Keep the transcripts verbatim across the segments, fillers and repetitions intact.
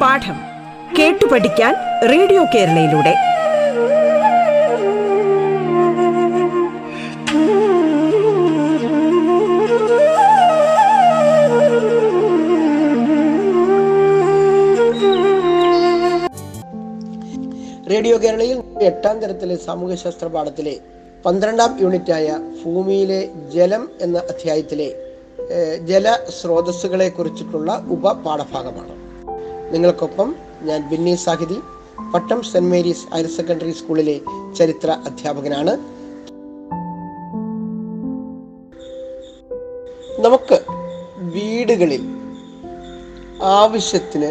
പാഠം കേട്ടു പഠിക്കാൻ റേഡിയോ കേരളയിലൂടെ റേഡിയോ കേരളയിൽ എട്ടാം തരത്തിലെ സാമൂഹ്യശാസ്ത്ര പാഠത്തിലെ പന്ത്രണ്ടാം യൂണിറ്റായ ഭൂമിയിലെ ജലം എന്ന അധ്യായത്തിലെ ജല സ്രോതസ്സുകളെ കുറിച്ചിട്ടുള്ള ഉപപാഠഭാഗമാണ്. നിങ്ങൾക്കൊപ്പം ഞാൻ Vinni Sahithi Pattom saint Mary's higher secondary സ്കൂളിലെ ചരിത്ര അധ്യാപകനാണ്. നമുക്ക് വീടുകളിൽ ആവശ്യത്തിന്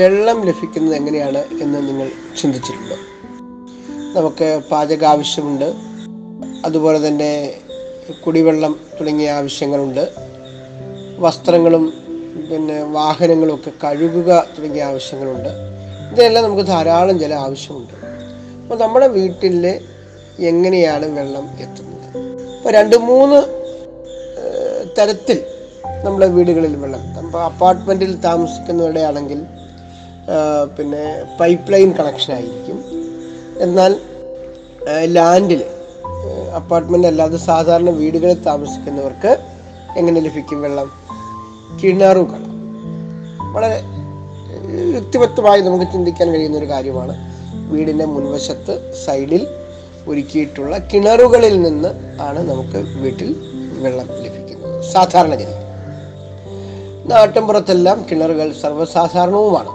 വെള്ളം ലഭിക്കുന്നത് എങ്ങനെയാണ് എന്ന് നിങ്ങൾ ചിന്തിച്ചിട്ടുണ്ട്. നമുക്ക് പാചക ആവശ്യമുണ്ട്, അതുപോലെ തന്നെ കുടിവെള്ളം തുടങ്ങിയ ആവശ്യങ്ങളുണ്ട്, വസ്ത്രങ്ങളും പിന്നെ വാഹനങ്ങളുമൊക്കെ കഴുകുക തുടങ്ങിയ ആവശ്യങ്ങളുണ്ട്. ഇതെല്ലാം നമുക്ക് ധാരാളം ജല ആവശ്യമുണ്ട്. അപ്പോൾ നമ്മുടെ വീട്ടിൽ എങ്ങനെയാണ് വെള്ളം എത്തുന്നത്? അപ്പോൾ രണ്ട് മൂന്ന് തരത്തിൽ നമ്മുടെ വീടുകളിൽ വെള്ളം എത്താം. അപ്പോൾ അപ്പാർട്ട്മെൻറ്റിൽ താമസിക്കുന്നവരുടെ ആണെങ്കിൽ പിന്നെ പൈപ്പ് ലൈൻ കണക്ഷൻ ആയിരിക്കും. എന്നാൽ ലാൻഡിൽ അപ്പാർട്ട്മെൻ്റ് അല്ലാതെ സാധാരണ വീടുകളിൽ താമസിക്കുന്നവർക്ക് എങ്ങനെ ലഭിക്കും വെള്ളം? കിണറുകൾ. വളരെ യുക്തിപത്വമായി നമുക്ക് ചിന്തിക്കാൻ കഴിയുന്നൊരു കാര്യമാണ്. വീടിൻ്റെ മുൻവശത്ത് സൈഡിൽ ഒരുക്കിയിട്ടുള്ള കിണറുകളിൽ നിന്ന് ആണ് നമുക്ക് വീട്ടിൽ വെള്ളം ലഭിക്കുന്നത് സാധാരണഗതി. നാട്ടിൻപുറത്തെല്ലാം കിണറുകൾ സർവ്വസാധാരണവുമാണ്.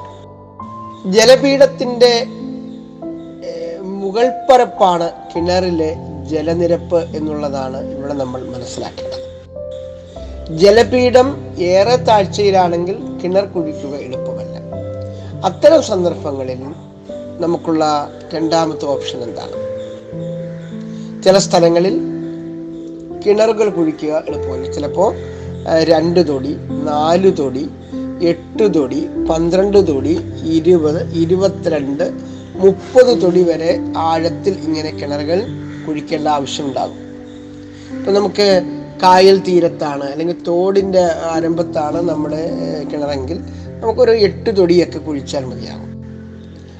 ജലപീഠത്തിൻ്റെ മുകൾപ്പരപ്പാണ് കിണറിലെ ജലനിരപ്പ് എന്നുള്ളതാണ് ഇവിടെ നമ്മൾ മനസ്സിലാക്കേണ്ടത്. ജലപീഠം ഏറെ താഴ്ചയിലാണെങ്കിൽ കിണർ കുഴിക്കുക എളുപ്പമല്ല. അത്തരം സന്ദർഭങ്ങളിൽ നമുക്കുള്ള രണ്ടാമത്തെ ഓപ്ഷൻ എന്താണ്? ചില സ്ഥലങ്ങളിൽ കിണറുകൾ കുഴിക്കുക എളുപ്പമല്ല. ചിലപ്പോൾ രണ്ട് തൊടി, നാല് തൊടി, എട്ട് തൊടി, പന്ത്രണ്ട് തൊടി, ഇരുപത്, ഇരുപത്തിരണ്ട്, മുപ്പത് തൊടി വരെ ആഴത്തിൽ ഇങ്ങനെ കിണറുകൾ കുഴിക്കേണ്ട ആവശ്യമുണ്ടാകും. ഇപ്പം നമുക്ക് കായൽ തീരത്താണ് അല്ലെങ്കിൽ തോടിൻ്റെ ആരംഭത്താണ് നമ്മുടെ കിണറെങ്കിൽ നമുക്കൊരു എട്ട് തൊടിയൊക്കെ കുഴിച്ചാൽ മതിയാകും.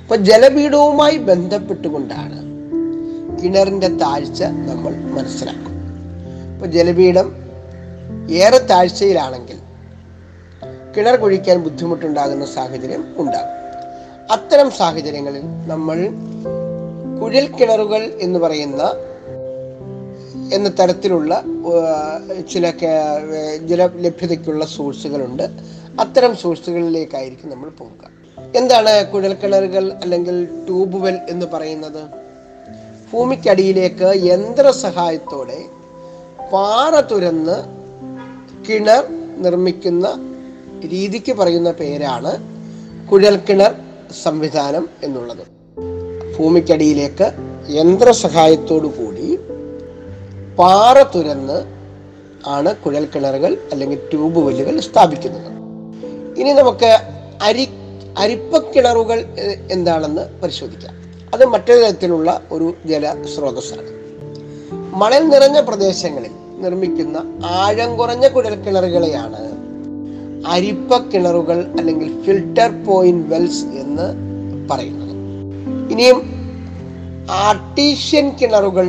അപ്പം ജലപീഠവുമായി ബന്ധപ്പെട്ടുകൊണ്ടാണ് കിണറിൻ്റെ താഴ്ച നമ്മൾ മനസ്സിലാക്കും. ഇപ്പം ജലപീഠം ഏറെ താഴ്ചയിലാണെങ്കിൽ കിണർ കുഴിക്കാൻ ബുദ്ധിമുട്ടുണ്ടാകുന്ന സാഹചര്യം ഉണ്ടാകും. അത്തരം സാഹചര്യങ്ങളിൽ നമ്മൾ കുഴൽ കിണറുകൾ എന്ന് പറയുന്ന എന്ന തരത്തിലുള്ള ചില ജല ലഭ്യതയ്ക്കുള്ള സോഴ്സുകളുണ്ട്. അത്തരം സോഴ്സുകളിലേക്കായിരിക്കും നമ്മൾ പോകുക. എന്താണ് കുഴൽ കിണറുകൾ അല്ലെങ്കിൽ ട്യൂബ് വെൽ എന്ന് പറയുന്നത്? ഭൂമിക്കടിയിലേക്ക് യന്ത്ര സഹായത്തോടെ പാറ തുരന്ന് കിണർ നിർമ്മിക്കുന്ന രീതിക്ക് പറയുന്ന പേരാണ് കുഴൽ കിണർ സംവിധാനം എന്നുള്ളത്. ഭൂമിക്കടിയിലേക്ക് യന്ത്ര സഹായത്തോടു കൂടി പാറ തുരന്ന് ആണ് കുഴൽ കിണറുകൾ അല്ലെങ്കിൽ ട്യൂബ് വെല്ലുകൾ സ്ഥാപിക്കുന്നത്. ഇനി നമുക്ക് അരി അരിപ്പക്കിണറുകൾ എന്താണെന്ന് പരിശോധിക്കാം. അത് മറ്റൊരു തരത്തിലുള്ള ഒരു ജല സ്രോതസ്സാണ്. മണൽ നിറഞ്ഞ പ്രദേശങ്ങളിൽ നിർമ്മിക്കുന്ന ആഴം കുറഞ്ഞ കുഴൽ കിണറുകളെയാണ് അരിപ്പക്കിണറുകൾ അല്ലെങ്കിൽ ഫിൽട്ടർ പോയിന്റ് വെൽസ് എന്ന് പറയുന്നത്. ഇനിയും ആർട്ടീഷ്യൻ കിണറുകൾ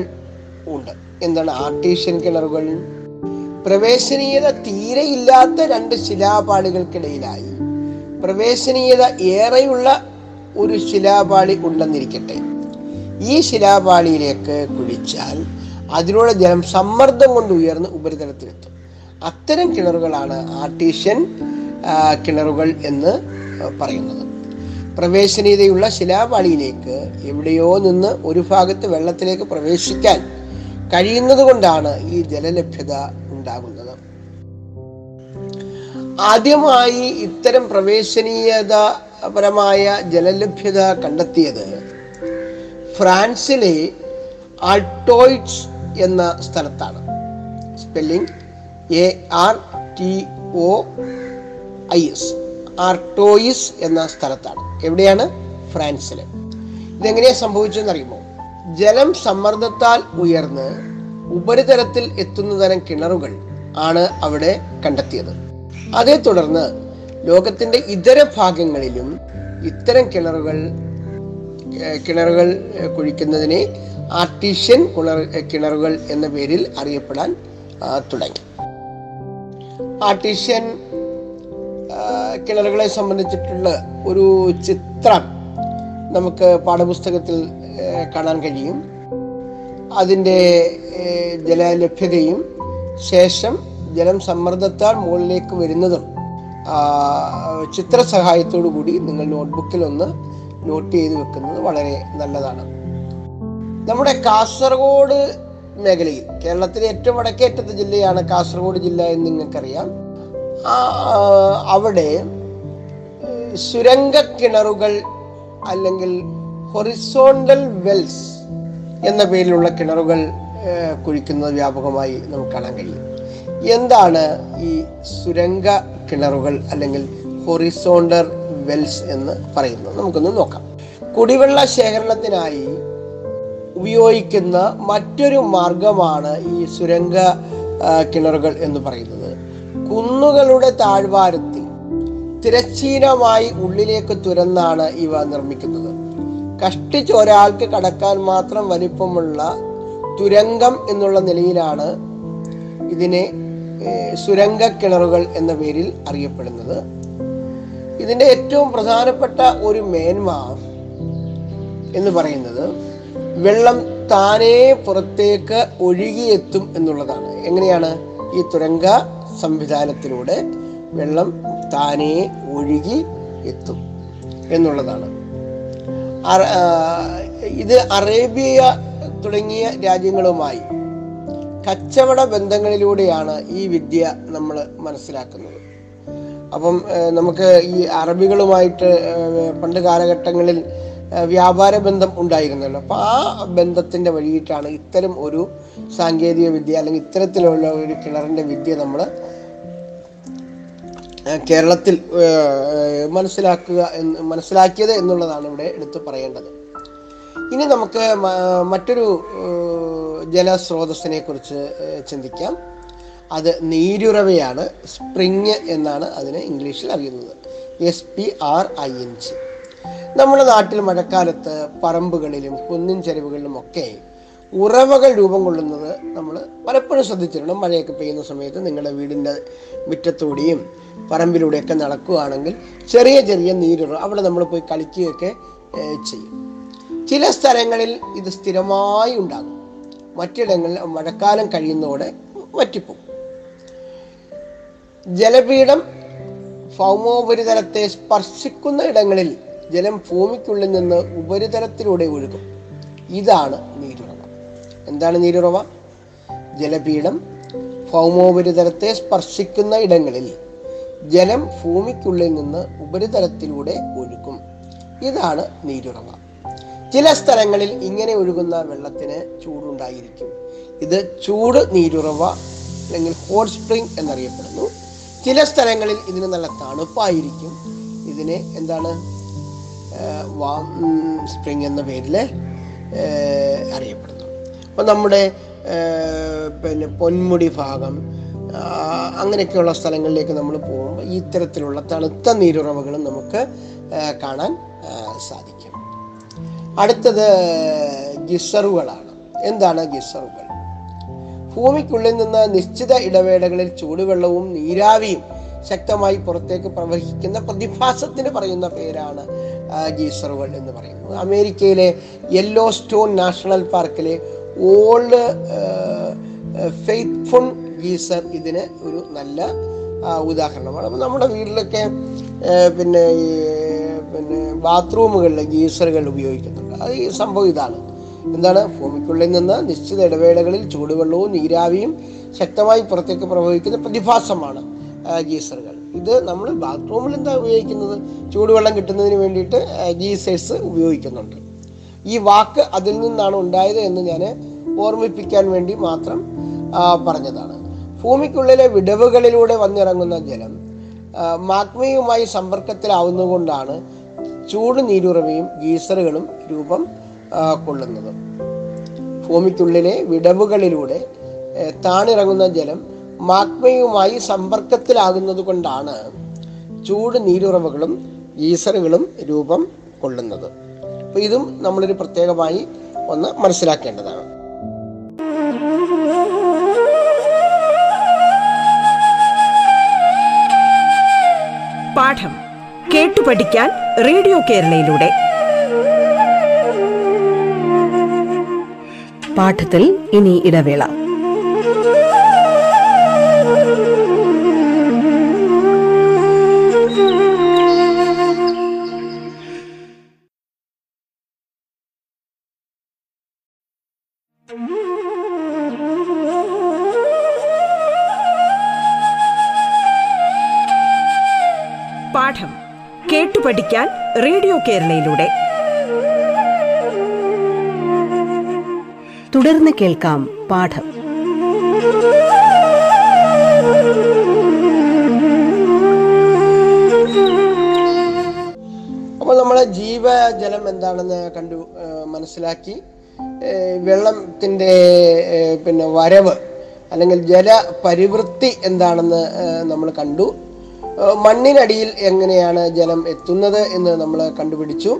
ഉണ്ട്. എന്താണ് ആർട്ടീഷ്യൻ കിണറുകൾ? പ്രവേശനീയത തീരെ ഇല്ലാത്ത രണ്ട് ശിലാപാളികൾക്കിടയിലായി പ്രവേശനീയത ഏറെയുള്ള ഒരു ശിലാപാളി ഉണ്ടെന്നിരിക്കട്ടെ. ഈ ശിലാപാളിയിലേക്ക് കുഴിച്ചാൽ അതിലൂടെ ജലം സമ്മർദ്ദം കൊണ്ട് ഉയർന്ന് ഉപരിതലത്തിലെത്തും. അത്തരം കിണറുകളാണ് ആർട്ടീഷ്യൻ കിണറുകൾ എന്ന് പറയുന്നത്. പ്രവേശനീയതയുള്ള ശിലാപാളിയിലേക്ക് എവിടെയോ നിന്ന് ഒരു ഭാഗത്ത് വെള്ളത്തിലേക്ക് പ്രവേശിക്കാൻ കഴിയുന്നത് കൊണ്ടാണ് ഈ ജലലഭ്യത ഉണ്ടാകുന്നത്. ആദ്യമായി ഇത്തരം പ്രവേശനീയതപരമായ ജലലഭ്യത കണ്ടെത്തിയത് ഫ്രാൻസിലെ ആൾട്ടോയിറ്റ്സ് എന്ന സ്ഥലത്താണ്. Spelling A R T O I S, Artois എന്ന സ്ഥലത്താണ്. എവിടെയാണ്? ഫ്രാൻസിൽ. ഇതെങ്ങനെയാ സംഭവിച്ചതെന്ന് അറിയുമോ? ജലം സമ്മർദ്ദത്താൽ ഉയർന്ന് ഉപരിതലത്തിൽ എത്തുന്ന തരം കിണറുകൾ ആണ് അവിടെ കണ്ടെത്തിയത്. അതേ തുടർന്ന് ലോകത്തിന്റെ ഇതര ഭാഗങ്ങളിലും ഇത്തരം കിണറുകൾ കിണറുകൾ കുഴിക്കുന്നതിനെ ആർട്ടിഷ്യൻ കിണറുകൾ എന്ന പേരിൽ അറിയപ്പെടാൻ തുടങ്ങി. ആർട്ടിഷ്യൻ കിണറുകളെ സംബന്ധിച്ചിട്ടുള്ള ഒരു ചിത്രം നമുക്ക് പാഠപുസ്തകത്തിൽ കാണാൻ കഴിയും. അതിൻ്റെ ജലലഭ്യതയും ശേഷം ജലം സമ്മർദ്ദത്താൽ മുകളിലേക്ക് വരുന്നതും ചിത്ര സഹായത്തോടു കൂടി നിങ്ങൾ നോട്ട്ബുക്കിൽ ഒന്ന് നോട്ട് ചെയ്ത് വെക്കുന്നത് വളരെ നല്ലതാണ്. നമ്മുടെ കാസർഗോഡ് മേഖലയിൽ, കേരളത്തിലെ ഏറ്റവും വടക്കേറ്റത്തെ ജില്ലയാണ് കാസർഗോഡ് ജില്ല എന്ന് നിങ്ങൾക്കറിയാം. അവിടെ സുരംഗ കിണറുകൾ അല്ലെങ്കിൽ ഹൊറിസോണ്ടൽ വെൽസ് എന്ന പേരിലുള്ള കിണറുകൾ കുഴിക്കുന്നത് വ്യാപകമായി നമുക്ക് കാണാൻ കഴിയും. എന്താണ് ഈ സുരംഗ കിണറുകൾ അല്ലെങ്കിൽ ഹൊറിസോണ്ടൽ വെൽസ് എന്ന് പറയുന്നത്? നമുക്കൊന്ന് നോക്കാം. കുടിവെള്ള ശേഖരണത്തിനായി ഉപയോഗിക്കുന്ന മറ്റൊരു മാർഗമാണ് ഈ സുരംഗ കിണറുകൾ എന്ന് പറയുന്നത്. കുന്നുകളുടെ താഴ്വാരത്തിൽ തിരശ്ചീനമായി ഉള്ളിലേക്ക് തുരന്നാണ് ഇവ നിർമ്മിക്കുന്നത്. കഷ്ടിച്ച് ഒരാൾക്ക് കടക്കാൻ മാത്രം വലിപ്പമുള്ള തുരങ്കം എന്നുള്ള നിലയിലാണ് ഇതിനെ സുരംഗ കിണറുകൾ എന്ന പേരിൽ അറിയപ്പെടുന്നത്. ഇതിൻ്റെ ഏറ്റവും പ്രധാനപ്പെട്ട ഒരു മേന്മ എന്ന് പറയുന്നത് വെള്ളം താനേ പുറത്തേക്ക് ഒഴുകിയെത്തും എന്നുള്ളതാണ്. എങ്ങനെയാണ്? ഈ തുരങ്ക സംവിധാനത്തിലൂടെ വെള്ളം താനേ ഒഴുകി എത്തും എന്നുള്ളതാണ്. ഇത് അറേബ്യ തുടങ്ങിയ രാജ്യങ്ങളുമായി കച്ചവട ബന്ധങ്ങളിലൂടെയാണ് ഈ വിദ്യ നമ്മൾ മനസ്സിലാക്കുന്നത്. അപ്പം നമുക്ക് ഈ അറബികളുമായിട്ട് പണ്ട് കാലഘട്ടങ്ങളിൽ വ്യാപാര ബന്ധം ഉണ്ടായിരുന്നല്ലോ. അപ്പം ആ ബന്ധത്തിൻ്റെ വഴിയിട്ടാണ് ഇത്തരം ഒരു സാങ്കേതിക വിദ്യ അല്ലെങ്കിൽ ഇത്തരത്തിലുള്ള ഒരു കിണറിൻ്റെ വിദ്യ നമ്മൾ കേരളത്തിൽ മനസ്സിലാക്കുക മനസ്സിലാക്കിയത് എന്നുള്ളതാണ് ഇവിടെ എടുത്തു പറയേണ്ടത്. ഇനി നമുക്ക് മറ്റൊരു ജലസ്രോതസ്സിനെ കുറിച്ച് ചിന്തിക്കാം. അത് നീരുറവയാണ്. സ്പ്രിങ് എന്നാണ് അതിനെ ഇംഗ്ലീഷിൽ അറിയുന്നത്. S P R I N G. നമ്മുടെ നാട്ടിൽ മഴക്കാലത്ത് പറമ്പുകളിലും കുന്നിൻ ചെരുവുകളിലുമൊക്കെ ഉറവകൾ രൂപം കൊള്ളുന്നത് നമ്മൾ പലപ്പോഴും ശ്രദ്ധിച്ചിട്ടുണ്ട്. മഴയൊക്കെ പെയ്യുന്ന സമയത്ത് നിങ്ങളുടെ വീടിൻ്റെ മുറ്റത്തൂടെയും പറമ്പിലൂടെയൊക്കെ നടക്കുകയാണെങ്കിൽ ചെറിയ ചെറിയ നീരുറവ അവിടെ നമ്മൾ പോയി കളിക്കുകയൊക്കെ ചെയ്യും. ചില സ്ഥലങ്ങളിൽ ഇത് സ്ഥിരമായി ഉണ്ടാകും, മറ്റിടങ്ങളിൽ മഴക്കാലം കഴിയുന്നതോടെ വറ്റിപ്പോകും. ജലപീഠം ഭൗമോപരിതലത്തെ സ്പർശിക്കുന്ന ഇടങ്ങളിൽ ജലം ഭൂമിക്കുള്ളിൽ നിന്ന് ഉപരിതലത്തിലൂടെ ഒഴുകും. ഇതാണ് നീരുറവ. എന്താണ് നീരുറവ? ജലപീഠം ഭൗമോപരിതലത്തെ സ്പർശിക്കുന്ന ഇടങ്ങളിൽ ജലം ഭൂമിക്കുള്ളിൽ നിന്ന് ഉപരിതലത്തിലൂടെ ഒഴുകും. ഇതാണ് നീരുറവ. ചില സ്ഥലങ്ങളിൽ ഇങ്ങനെ ഒഴുകുന്ന വെള്ളത്തിന് ചൂടുണ്ടായിരിക്കും. ഇത് ചൂട് നീരുറവ അല്ലെങ്കിൽ ഹോട്ട് സ്പ്രിംഗ് എന്നറിയപ്പെടുന്നു. ചില സ്ഥലങ്ങളിൽ ഇതിന് നല്ല തണുപ്പായിരിക്കും. ഇതിന് എന്താണ്? വാം സ്പ്രിംഗ് എന്ന പേരിൽ അറിയപ്പെടുന്നു. അപ്പം നമ്മുടെ പിന്നെ പൊന്മുടി ഭാഗം അങ്ങനെയൊക്കെയുള്ള സ്ഥലങ്ങളിലേക്ക് നമ്മൾ പോകുമ്പോൾ ഈ ഇത്തരത്തിലുള്ള തണുത്ത നീരുറവകളും നമുക്ക് കാണാൻ സാധിക്കും. അടുത്തത് ഗിസറുകളാണ്. എന്താണ് ഗിസറുകൾ? ഭൂമിക്കുള്ളിൽ നിന്ന് നിശ്ചിത ഇടവേളകളിൽ ചൂടുവെള്ളവും നീരാവിയും ശക്തമായി പുറത്തേക്ക് പ്രവഹിക്കുന്ന പ്രതിഭാസത്തിന് പറയുന്ന പേരാണ് ഗീസറുകൾ എന്ന് പറയുന്നത്. അമേരിക്കയിലെ യെല്ലോ സ്റ്റോൺ നാഷണൽ പാർക്കിലെ ഓൾഡ് ഫെയ്ത്ത് ഫുൾ ഗീസർ ഇതിന് ഒരു നല്ല ഉദാഹരണമാണ്. അപ്പം നമ്മുടെ വീട്ടിലൊക്കെ പിന്നെ ഈ പിന്നെ ബാത്റൂമുകളിൽ ഗീസറുകൾ ഉപയോഗിക്കുന്നുണ്ട്. അത് ഈ സംഭവം ഇതാണ്. എന്താണ്? ഭൂമിക്കുള്ളിൽ നിന്ന് നിശ്ചിത ഇടവേളകളിൽ ചൂടുവെള്ളവും നീരാവിയും ശക്തമായി പുറത്തേക്ക് പ്രവഹിക്കുന്ന പ്രതിഭാസമാണ് ഗീസറുകൾ. ഇത് നമ്മൾ ബാത്റൂമിൽ എന്താ ഉപയോഗിക്കുന്നത്? ചൂടുവെള്ളം കിട്ടുന്നതിന് വേണ്ടിയിട്ട് ഗീസേഴ്സ് ഉപയോഗിക്കുന്നുണ്ട്. ഈ വാക്ക് അതിൽ നിന്നാണ് ഉണ്ടായത് എന്ന് ഞാൻ ഓർമ്മിപ്പിക്കാൻ വേണ്ടി മാത്രം പറഞ്ഞതാണ്. ഭൂമിക്കുള്ളിലെ വിടവുകളിലൂടെ വന്നിറങ്ങുന്ന ജലം മാഗ്മയുമായി സമ്പർക്കത്തിലാവുന്നതുകൊണ്ടാണ് ചൂട് നീരുറവയും ഗീസറുകളും രൂപം കൊള്ളുന്നത്. ഭൂമിക്കുള്ളിലെ വിടവുകളിലൂടെ താണിറങ്ങുന്ന ജലം മാഗ്മയുമായി സമ്പർക്കത്തിലാകുന്നത് കൊണ്ടാണ് ചൂട് നീരുറവകളും ഗീസറുകളും രൂപം കൊള്ളുന്നത്. അപ്പോൾ ഇതും നമ്മളൊരു പ്രത്യേകമായി ഒന്ന് മനസ്സിലാക്കേണ്ടതാണ്. പാഠം കേട്ടു പഠിക്കാൻ റേഡിയോ കേരളയിലൂടെ പാഠത്തിൽ ഇനി ഇടവേള. പാഠം കേട്ടു പഠിക്കാൻ റേഡിയോ കേരളയിലൂടെ തുടർന്ന് കേൾക്കാം പാഠം. അപ്പോൾ നമ്മളെ ജീവജലം എന്താണെന്ന് കണ്ടു മനസ്സിലാക്കി. വെള്ളത്തിൻ്റെ പിന്നെ വരവ് അല്ലെങ്കിൽ ജലപരിവൃത്തി എന്താണെന്ന് നമ്മൾ കണ്ടു. മണ്ണിനടിയിൽ എങ്ങനെയാണ് ജലം എത്തുന്നത് എന്ന് നമ്മൾ കണ്ടുപിടിച്ചു.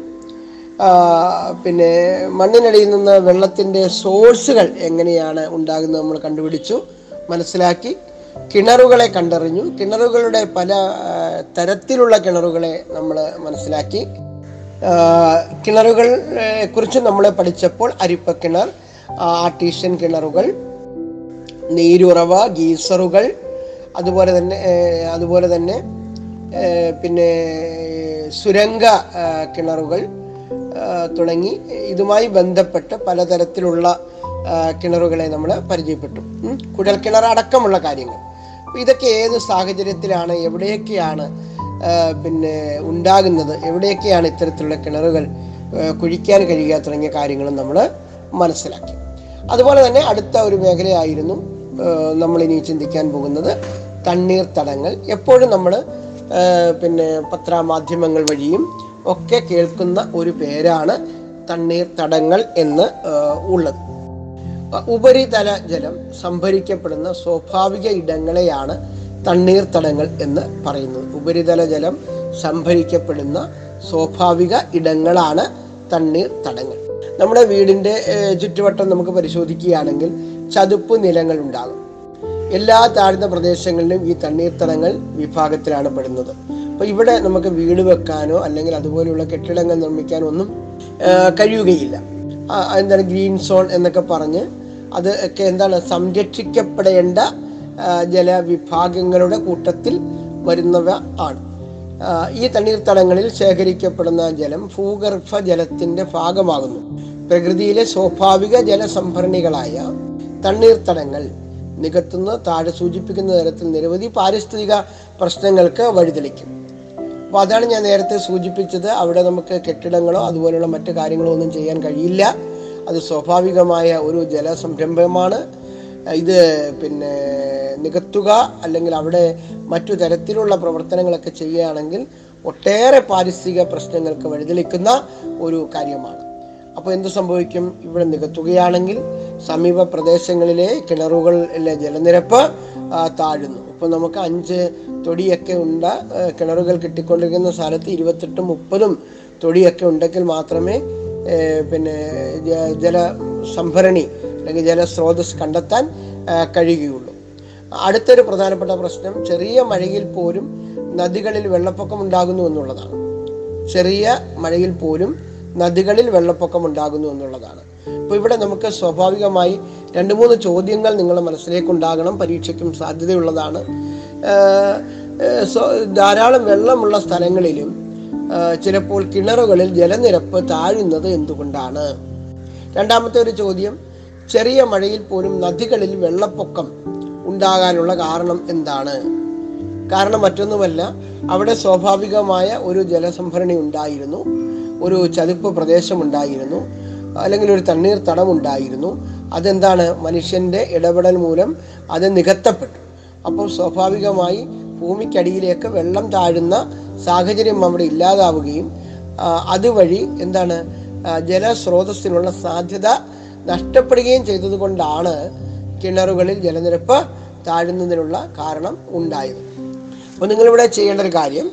പിന്നെ മണ്ണിനടിയിൽ നിന്ന് വെള്ളത്തിൻ്റെ സോഴ്സുകൾ എങ്ങനെയാണ് ഉണ്ടാകുന്നത് നമ്മൾ കണ്ടുപിടിച്ചു മനസ്സിലാക്കി. കിണറുകളെ കണ്ടറിഞ്ഞു. കിണറുകളുടെ പല തരത്തിലുള്ള കിണറുകളെ നമ്മൾ മനസ്സിലാക്കി. കിണറുകളെ കുറിച്ച് നമ്മൾ പഠിച്ചപ്പോൾ അരിപ്പക്കിണർ, ആർട്ടിഷ്യൻ കിണറുകൾ, നീരുറവ, ഗീസറുകൾ, അതുപോലെ തന്നെ അതുപോലെ തന്നെ പിന്നെ സുരംഗ കിണറുകൾ തുടങ്ങി ഇതുമായി ബന്ധപ്പെട്ട് പലതരത്തിലുള്ള കിണറുകളെ നമ്മൾ പരിചയപ്പെട്ടു. കുഴൽക്കിണർ അടക്കമുള്ള കാര്യങ്ങൾ. അപ്പോൾ ഇതൊക്കെ ഏത് സാഹചര്യത്തിലാണ്, എവിടെയൊക്കെയാണ് പിന്നെ ഉണ്ടാകുന്നത്, എവിടെയൊക്കെയാണ് ഇത്തരത്തിലുള്ള കിണറുകൾ കുഴിക്കാൻ കഴിയുക തുടങ്ങിയ കാര്യങ്ങളും നമ്മൾ മനസ്സിലാക്കി. അതുപോലെ തന്നെ അടുത്ത ഒരു മേഖലയായിരുന്നു നമ്മളിനി ചിന്തിക്കാൻ പോകുന്നത്, തണ്ണീർത്തടങ്ങൾ. എപ്പോഴും നമ്മൾ പിന്നെ പത്രമാധ്യമങ്ങൾ വഴിയും ഒക്കെ കേൾക്കുന്ന ഒരു പേരാണ് തണ്ണീർത്തടങ്ങൾ എന്ന് ഉള്ളത്. ഉപരിതല ജലം സംഭരിക്കപ്പെടുന്ന സ്വാഭാവിക ഇടങ്ങളെയാണ് തണ്ണീർത്തടങ്ങൾ എന്ന് പറയുന്നത്. ഉപരിതല ജലം സംഭരിക്കപ്പെടുന്ന സ്വാഭാവിക ഇടങ്ങളാണ് തണ്ണീർത്തടങ്ങൾ. നമ്മുടെ വീടിൻ്റെ ചുറ്റുവട്ടം നമുക്ക് പരിശോധിക്കുകയാണെങ്കിൽ ചതുപ്പ് നിലങ്ങൾ ഉണ്ടാകും. എല്ലാ താഴ്ന്ന പ്രദേശങ്ങളിലും ഈ തണ്ണീർത്തടങ്ങൾ വിഭാഗത്തിലാണ് പെടുന്നത്. അപ്പോൾ ഇവിടെ നമുക്ക് വീട് വെക്കാനോ അല്ലെങ്കിൽ അതുപോലെയുള്ള കെട്ടിടങ്ങൾ നിർമ്മിക്കാനോ ഒന്നും കഴിയുകയില്ല. എന്താണ് ഗ്രീൻ സോൺ എന്നൊക്കെ പറഞ്ഞ് അത് ഒക്കെ എന്താണ് സംരക്ഷിക്കപ്പെടേണ്ട ജലവിഭാഗങ്ങളുടെ കൂട്ടത്തിൽ വരുന്നവ ആണ്. ഈ തണ്ണീർത്തടങ്ങളിൽ ശേഖരിക്കപ്പെടുന്ന ജലം ഭൂഗർഭ ജലത്തിൻ്റെ ഭാഗമാകുന്നു. പ്രകൃതിയിലെ സ്വാഭാവിക ജലസംഭരണികളായ തണ്ണീർത്തടങ്ങൾ നികത്തുന്ന താഴെ സൂചിപ്പിക്കുന്ന തരത്തിൽ നിരവധി പാരിസ്ഥിതിക പ്രശ്നങ്ങൾക്ക് വഴിതെളിക്കും. അപ്പോൾ അതാണ് ഞാൻ നേരത്തെ സൂചിപ്പിച്ചത്. അവിടെ നമുക്ക് കെട്ടിടങ്ങളോ അതുപോലെയുള്ള മറ്റു കാര്യങ്ങളോ ഒന്നും ചെയ്യാൻ കഴിയില്ല. അത് സ്വാഭാവികമായ ഒരു ജലസംരംഭമാണ്. ഇത് പിന്നെ നികത്തുക അല്ലെങ്കിൽ അവിടെ മറ്റു തരത്തിലുള്ള പ്രവർത്തനങ്ങളൊക്കെ ചെയ്യുകയാണെങ്കിൽ ഒട്ടേറെ പാരിസ്ഥിതിക പ്രശ്നങ്ങൾക്ക് വഴിതെളിക്കുന്ന ഒരു കാര്യമാണ്. അപ്പോൾ എന്ത് സംഭവിക്കും? ഇവിടെ നികത്തുകയാണെങ്കിൽ സമീപ പ്രദേശങ്ങളിലെ കിണറുകളിലെ ജലനിരപ്പ് താഴുന്നു. ഇപ്പോൾ നമുക്ക് അഞ്ച് തൊടിയൊക്കെ ഉണ്ട് കിണറുകൾ കിട്ടിക്കൊണ്ടിരിക്കുന്ന സ്ഥലത്ത് ഇരുപത്തെട്ടും മുപ്പതും തൊടിയൊക്കെ ഉണ്ടെങ്കിൽ മാത്രമേ പിന്നെ ജലസംഭരണി അല്ലെങ്കിൽ ജലസ്രോതസ് കണ്ടെത്താൻ കഴിയുകയുള്ളൂ. അടുത്തൊരു പ്രധാനപ്പെട്ട പ്രശ്നം ചെറിയ മഴയിൽ പോലും നദികളിൽ വെള്ളപ്പൊക്കം ഉണ്ടാകുന്നു എന്നുള്ളതാണ്. ചെറിയ മഴയിൽ പോലും നദികളിൽ വെള്ളപ്പൊക്കം ഉണ്ടാകുന്നു എന്നുള്ളതാണ് ഇപ്പോൾ ഇവിടെ നമുക്ക് സ്വാഭാവികമായി രണ്ട് മൂന്ന് ചോദ്യങ്ങൾ നിങ്ങളുടെ മനസ്സിലേക്കുണ്ടാകണം. പരീക്ഷയ്ക്കും സാധ്യതയുള്ളതാണ്. ധാരാളം വെള്ളമുള്ള സ്ഥലങ്ങളിലും ചിലപ്പോൾ കിണറുകളിൽ ജലനിരപ്പ് താഴുന്നത് എന്തുകൊണ്ടാണ്? രണ്ടാമത്തെ ഒരു ചോദ്യം, ചെറിയ മഴയിൽ പോലും നദികളിൽ വെള്ളപ്പൊക്കം ഉണ്ടാകാനുള്ള കാരണം എന്താണ്? കാരണം മറ്റൊന്നുമല്ല, അവിടെ സ്വാഭാവികമായ ഒരു ജലസംഭരണി ഉണ്ടായിരുന്നു, ഒരു ചതുപ്പ് പ്രദേശമുണ്ടായിരുന്നു, അല്ലെങ്കിൽ ഒരു തണ്ണീർ തടമുണ്ടായിരുന്നു. അതെന്താണ്? മനുഷ്യൻ്റെ ഇടപെടൽ മൂലം അത് നികത്തപ്പെട്ടു. അപ്പോൾ സ്വാഭാവികമായി ഭൂമിക്കടിയിലേക്ക് വെള്ളം താഴുന്ന സാഹചര്യം അവിടെ ഇല്ലാതാവുകയും അതുവഴി എന്താണ് ജലസ്രോതസ്സിനുള്ള സാധ്യത നഷ്ടപ്പെടുകയും ചെയ്തത് കൊണ്ടാണ് കിണറുകളിൽ ജലനിരപ്പ് താഴുന്നതിനുള്ള കാരണം ഉണ്ടായത്. അപ്പോൾ നിങ്ങളിവിടെ ചെയ്യേണ്ട ഒരു കാര്യം,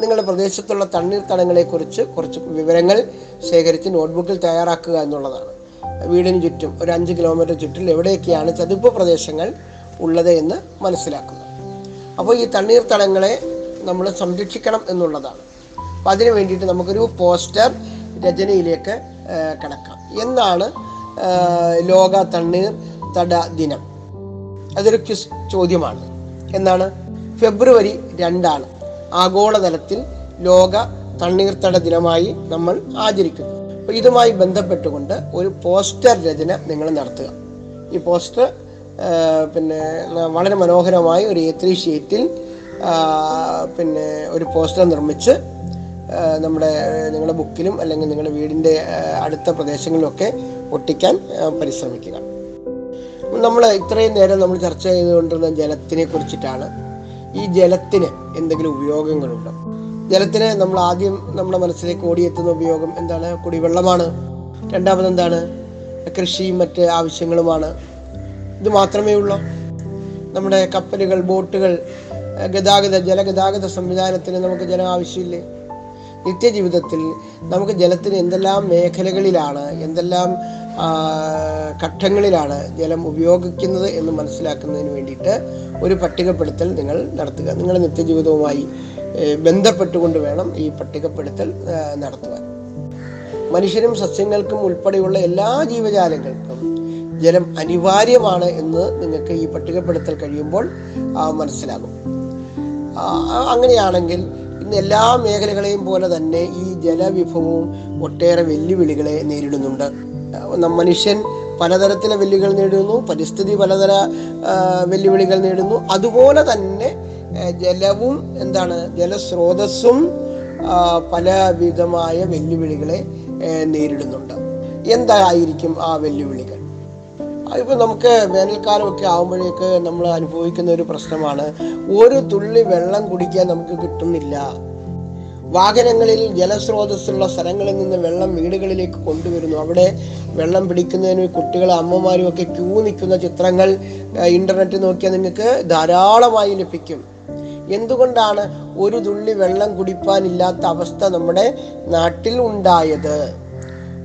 നിങ്ങളുടെ പ്രദേശത്തുള്ള തണ്ണീർത്തടങ്ങളെക്കുറിച്ച് കുറച്ച് വിവരങ്ങൾ ശേഖരിച്ച് നോട്ട്ബുക്കിൽ തയ്യാറാക്കുക എന്നുള്ളതാണ്. വീടിന് ചുറ്റും ഒരു അഞ്ച് കിലോമീറ്റർ ചുറ്റിൽ എവിടെയൊക്കെയാണ് ചതുപ്പ് പ്രദേശങ്ങൾ ഉള്ളത് എന്ന് മനസ്സിലാക്കുക. അപ്പോൾ ഈ തണ്ണീർത്തടങ്ങളെ നമ്മൾ സംരക്ഷിക്കണം എന്നുള്ളതാണ്. അപ്പം അതിനു വേണ്ടിയിട്ട് നമുക്കൊരു പോസ്റ്റർ രചനയിലേക്ക് കടക്കാം. എന്നാണ് ലോക തണ്ണീർ തട ദിനം? അതൊരു ക്വിസ് ചോദ്യമാണ്. എന്നാണ്? ഫെബ്രുവരി രണ്ടാണ് ആഗോളതലത്തിൽ ലോക തണ്ണീർത്തട ദിനമായി നമ്മൾ ആചരിക്കുന്നു. അപ്പോൾ ഇതുമായി ബന്ധപ്പെട്ടുകൊണ്ട് ഒരു പോസ്റ്റർ രചന നിങ്ങൾ നടത്തുക. ഈ പോസ്റ്റർ പിന്നെ വളരെ മനോഹരമായ ഒരു എ ത്രീ ഷീറ്റിൽ പിന്നെ ഒരു പോസ്റ്റർ നിർമ്മിച്ച് നമ്മുടെ നിങ്ങളുടെ ബുക്കിലും അല്ലെങ്കിൽ നിങ്ങളുടെ വീടിൻ്റെ അടുത്ത പ്രദേശങ്ങളിലൊക്കെ ഒട്ടിക്കാൻ പരിശ്രമിക്കുക. നമ്മൾ ഇത്രയും നേരം നമ്മൾ ചർച്ച ചെയ്തുകൊണ്ടിരുന്ന ജലത്തിനെ കുറിച്ചിട്ടാണ്. ഈ ജലത്തിന് എന്തെങ്കിലും ഉപയോഗങ്ങളുണ്ട്? ജലത്തിന് നമ്മൾ ആദ്യം നമ്മുടെ മനസ്സിലേക്ക് ഓടിയെത്തുന്ന ഉപയോഗം എന്താണ്? കുടിവെള്ളമാണ്. രണ്ടാമത് എന്താണ്? കൃഷിയും മറ്റ് ആവശ്യങ്ങളുമാണ്. ഇത് മാത്രമേ ഉള്ളൂ. നമ്മുടെ കപ്പലുകൾ, ബോട്ടുകൾ, ഗതാഗത ജലഗതാഗത സംവിധാനത്തിന് നമുക്ക് ജലം ആവശ്യമില്ലേ? നിത്യജീവിതത്തിൽ നമുക്ക് ജലത്തിന് എന്തെല്ലാം മേഖലകളിലാണ്, എന്തെല്ലാം ഘട്ടങ്ങളിലാണ് ജലം ഉപയോഗിക്കുന്നത് എന്ന് മനസ്സിലാക്കുന്നതിന് വേണ്ടിയിട്ട് ഒരു പട്ടികപ്പെടുത്തൽ നിങ്ങൾ നടത്തുക. നിങ്ങളുടെ നിത്യജീവിതവുമായി ബന്ധപ്പെട്ടുകൊണ്ട് വേണം ഈ പട്ടികപ്പെടുത്തൽ നടത്തുവാൻ. മനുഷ്യനും സസ്യങ്ങൾക്കും ഉൾപ്പെടെയുള്ള എല്ലാ ജീവജാലങ്ങൾക്കും ജലം അനിവാര്യമാണ് എന്ന് നിങ്ങൾക്ക് ഈ പട്ടികപ്പെടുത്തൽ കഴിയുമ്പോൾ മനസ്സിലാകും. അങ്ങനെയാണെങ്കിൽ ഇന്ന് എല്ലാ മേഖലകളെയും പോലെ തന്നെ ഈ ജലവിഭവവും ഒട്ടേറെ വെല്ലുവിളികളെ നേരിടുന്നുണ്ട്. മനുഷ്യൻ പലതരത്തിലെ വെല്ലുവിളികൾ നേരിടുന്നു, പരിസ്ഥിതി പലതര വെല്ലുവിളികൾ നേരിടുന്നു. അതുപോലെ തന്നെ ജലവും എന്താണ് ജലസ്രോതസ്സും പലവിധമായ വെല്ലുവിളികളെ നേരിടുന്നുണ്ട്. എന്തായിരിക്കും ആ വെല്ലുവിളികൾ? ഇപ്പം നമുക്ക് വേനൽക്കാലമൊക്കെ ആകുമ്പോഴേക്ക് നമ്മൾ അനുഭവിക്കുന്ന ഒരു പ്രശ്നമാണ് ഒരു തുള്ളി വെള്ളം കുടിക്കാൻ നമുക്ക് കിട്ടുന്നില്ല. വാഹനങ്ങളിൽ ജലസ്രോതസ്സുള്ള സ്ഥലങ്ങളിൽ നിന്ന് വെള്ളം വീടുകളിലേക്ക് കൊണ്ടുവരുന്നു. അവിടെ വെള്ളം പിടിക്കുന്നതിന് കുട്ടികളും അമ്മമാരും ഒക്കെ ക്യൂ നിൽക്കുന്ന ചിത്രങ്ങൾ ഇൻ്റർനെറ്റ് നോക്കിയാൽ നിങ്ങൾക്ക് ധാരാളമായി ലഭിക്കും. എന്തുകൊണ്ടാണ് ഒരു തുള്ളി വെള്ളം കുടിപ്പാനില്ലാത്ത അവസ്ഥ നമ്മുടെ നാട്ടിൽ ഉണ്ടായത്?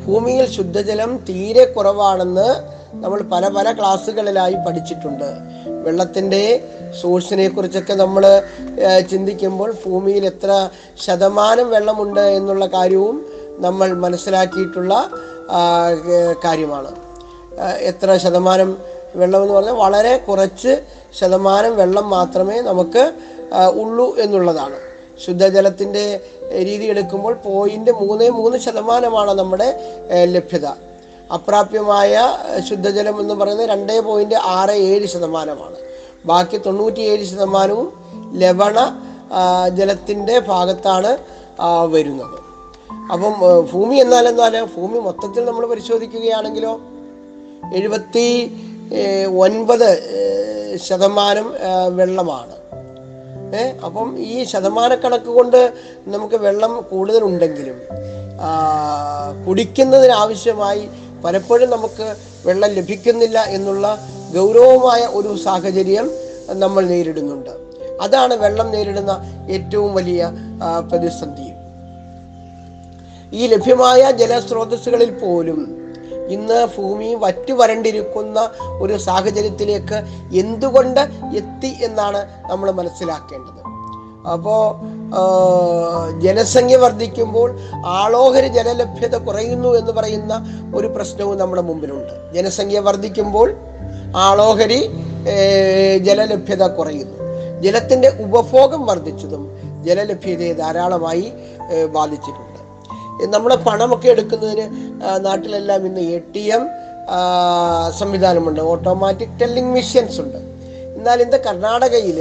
ഭൂമിയിൽ ശുദ്ധജലം തീരെ കുറവാണെന്ന് നമ്മൾ പല പല ക്ലാസ്സുകളിലായി പഠിച്ചിട്ടുണ്ട്. വെള്ളത്തിൻ്റെ സോഴ്സിനെ കുറിച്ചൊക്കെ നമ്മൾ ചിന്തിക്കുമ്പോൾ ഭൂമിയിൽ എത്ര ശതമാനം വെള്ളമുണ്ട് എന്നുള്ള കാര്യവും നമ്മൾ മനസ്സിലാക്കിയിട്ടുള്ള കാര്യമാണ്. എത്ര ശതമാനം വെള്ളമെന്ന് പറഞ്ഞാൽ വളരെ കുറച്ച് ശതമാനം വെള്ളം മാത്രമേ നമുക്ക് ഉള്ളൂ എന്നുള്ളതാണ്. ശുദ്ധജലത്തിൻ്റെ രീതി എടുക്കുമ്പോൾ പോയിൻ്റ് മൂന്ന് മൂന്ന് ശതമാനമാണ് നമ്മുടെ ലഭ്യത. അപ്രാപ്യമായ ശുദ്ധജലം എന്ന് പറയുന്നത് രണ്ട് പോയിന്റ് ആറ് ഏഴ് ശതമാനമാണ്. ബാക്കി തൊണ്ണൂറ്റിയേഴ് ശതമാനവും ലവണ ജലത്തിൻ്റെ ഭാഗത്താണ് വരുന്നത്. അപ്പം ഭൂമി എന്നാലെന്നാൽ ഭൂമി മൊത്തത്തിൽ നമ്മൾ പരിശോധിക്കുകയാണെങ്കിലോ എഴുപത്തി ഒൻപത് ശതമാനം വെള്ളമാണ്. ഏഹ് അപ്പം ഈ ശതമാനക്കണക്ക് കൊണ്ട് നമുക്ക് വെള്ളം കൂടുതലുണ്ടെങ്കിലും കുടിക്കുന്നതിനാവശ്യമായി പലപ്പോഴും നമുക്ക് വെള്ളം ലഭിക്കുന്നില്ല എന്നുള്ള ഗൗരവമായ ഒരു സാഹചര്യം നമ്മൾ നേരിടുന്നുണ്ട്. അതാണ് വെള്ളം നേരിടുന്ന ഏറ്റവും വലിയ പ്രതിസന്ധി. ഈ ലഭ്യമായ ജലസ്രോതസ്സുകളിൽ പോലും ഇന്ന് ഭൂമി വറ്റി വരണ്ടിരിക്കുന്ന ഒരു സാഹചര്യത്തിലേക്ക് എന്തുകൊണ്ട് എത്തി എന്നാണ് നമ്മൾ മനസ്സിലാക്കേണ്ടത്. അപ്പോൾ ജനസംഖ്യ വർദ്ധിക്കുമ്പോൾ ആളോഹരി ജലലഭ്യത കുറയുന്നു എന്ന് പറയുന്ന ഒരു പ്രശ്നവും നമ്മുടെ മുമ്പിലുണ്ട്. ജനസംഖ്യ വർദ്ധിക്കുമ്പോൾ ആളോഹരി ജലലഭ്യത കുറയുന്നു. ജലത്തിൻ്റെ ഉപഭോഗം വർദ്ധിച്ചതും ജലലഭ്യതയെ ധാരാളമായി ബാധിച്ചിട്ടുണ്ട്. നമ്മളെ പണമൊക്കെ എടുക്കുന്നതിന് നാട്ടിലെല്ലാം ഇന്ന് എ ടി എം സംവിധാനമുണ്ട്, ഓട്ടോമാറ്റിക് ടെല്ലിംഗ് മെഷീൻസ് ഉണ്ട്. എന്നാൽ ഇന്ന് കർണാടകയിൽ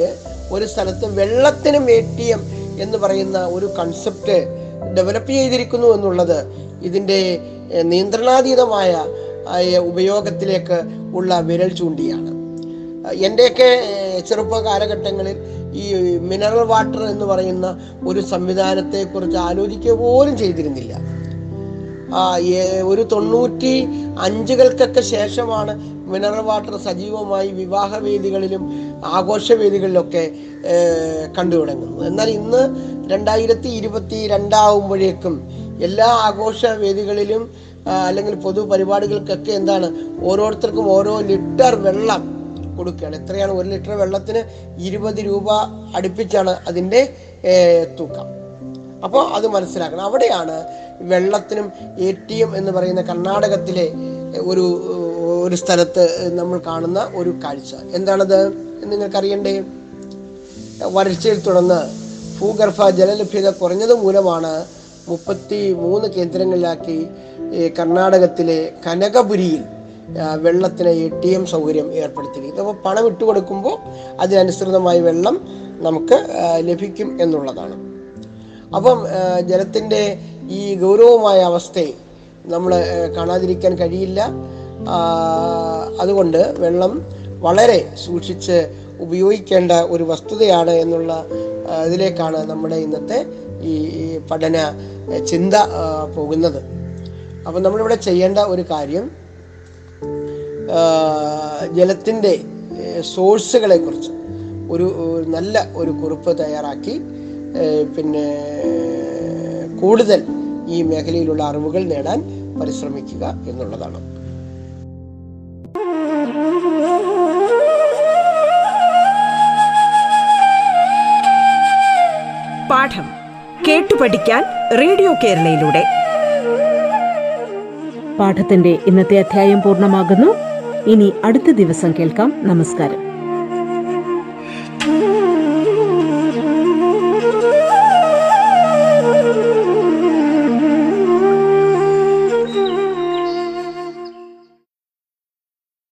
ഒരു സ്ഥലത്ത് വെള്ളത്തിനും എ ടി എം എന്ന് പറയുന്ന ഒരു കൺസെപ്റ്റ് ഡെവലപ്പ് ചെയ്തിരിക്കുന്നു എന്നുള്ളത് ഇതിൻ്റെ നിയന്ത്രണാതീതമായ ഉപയോഗത്തിലേക്ക് ഉള്ള വിരൽ ചൂണ്ടിയാണ്. എൻ്റെയൊക്കെ ചെറുപ്പ കാലഘട്ടങ്ങളിൽ ഈ മിനറൽ വാട്ടർ എന്ന് പറയുന്ന ഒരു സംവിധാനത്തെക്കുറിച്ച് ആലോചിക്കുക പോലും ചെയ്തിരുന്നില്ല. ഒരു തൊണ്ണൂറ്റി അഞ്ചുകൾക്കൊക്കെ ശേഷമാണ് മിനറൽ വാട്ടർ സജീവമായി വിവാഹ വേദികളിലും ആഘോഷവേദികളിലൊക്കെ കണ്ടു തുടങ്ങുന്നത്. എന്നാൽ ഇന്ന് രണ്ടായിരത്തി ഇരുപത്തി രണ്ടാവുമ്പോഴേക്കും എല്ലാ ആഘോഷവേദികളിലും അല്ലെങ്കിൽ പൊതുപരിപാടികൾക്കൊക്കെ എന്താണ് ഓരോരുത്തർക്കും ഓരോ ലിറ്റർ വെള്ളം കൊടുക്കുകയാണ്. എത്രയാണ്? ഒരു ലിറ്റർ വെള്ളത്തിന് ഇരുപത് രൂപ അടുപ്പിച്ചാണ് അതിൻ്റെ തൂക്കം. അപ്പോൾ അത് മനസ്സിലാക്കണം. അവിടെയാണ് വെള്ളത്തിനും എ ടി എം എന്ന് പറയുന്ന കർണാടകത്തിലെ ഒരു ഒരു സ്ഥലത്ത് നമ്മൾ കാണുന്ന ഒരു കാഴ്ച. എന്താണത് എന്ന് നിങ്ങൾക്കറിയണ്ടേ? വരൾച്ചയിൽ തുടർന്ന് ഭൂഗർഭ ജലലഭ്യത കുറഞ്ഞത് മൂലമാണ് മുപ്പത്തി മൂന്ന് കേന്ദ്രങ്ങളിലാക്കി കർണാടകത്തിലെ കനകപുരിയിൽ വെള്ളത്തിന് എ ടി എം സൗകര്യം ഏർപ്പെടുത്തിയിരിക്കുന്നത്. അപ്പോൾ പണം ഇട്ട് കൊടുക്കുമ്പോൾ അതിനനുസൃതമായി വെള്ളം നമുക്ക് ലഭിക്കും എന്നുള്ളതാണ്. അപ്പം ജലത്തിൻ്റെ ഈ ഗൗരവമായ അവസ്ഥയെ നമ്മൾ കാണാതിരിക്കാൻ കഴിയില്ല. അതുകൊണ്ട് വെള്ളം വളരെ സൂക്ഷിച്ച് ഉപയോഗിക്കേണ്ട ഒരു വസ്തുതയാണ് എന്നുള്ള ഇതിലേക്കാണ് നമ്മുടെ ഇന്നത്തെ ഈ പഠന ചിന്ത പോകുന്നത്. അപ്പം നമ്മളിവിടെ ചെയ്യേണ്ട ഒരു കാര്യം ജലത്തിൻ്റെ സോഴ്സുകളെക്കുറിച്ച് ഒരു നല്ല ഒരു കുറിപ്പ് തയ്യാറാക്കി പിന്നെ കൂടുതൽ ഈ മേഖലയിലുള്ള അറിവുകൾ നേടാൻ പരിശ്രമിക്കുക എന്നുള്ളതാണ്. പാഠം കേട്ടു പഠിക്കാൻ റേഡിയോ കേരളയിലൂടെ പാഠത്തിന്റെ ഇന്നത്തെ അധ്യായം പൂർണ്ണമാകുന്നു. ഇനി അടുത്ത ദിവസം കേൾക്കാം. നമസ്കാരം.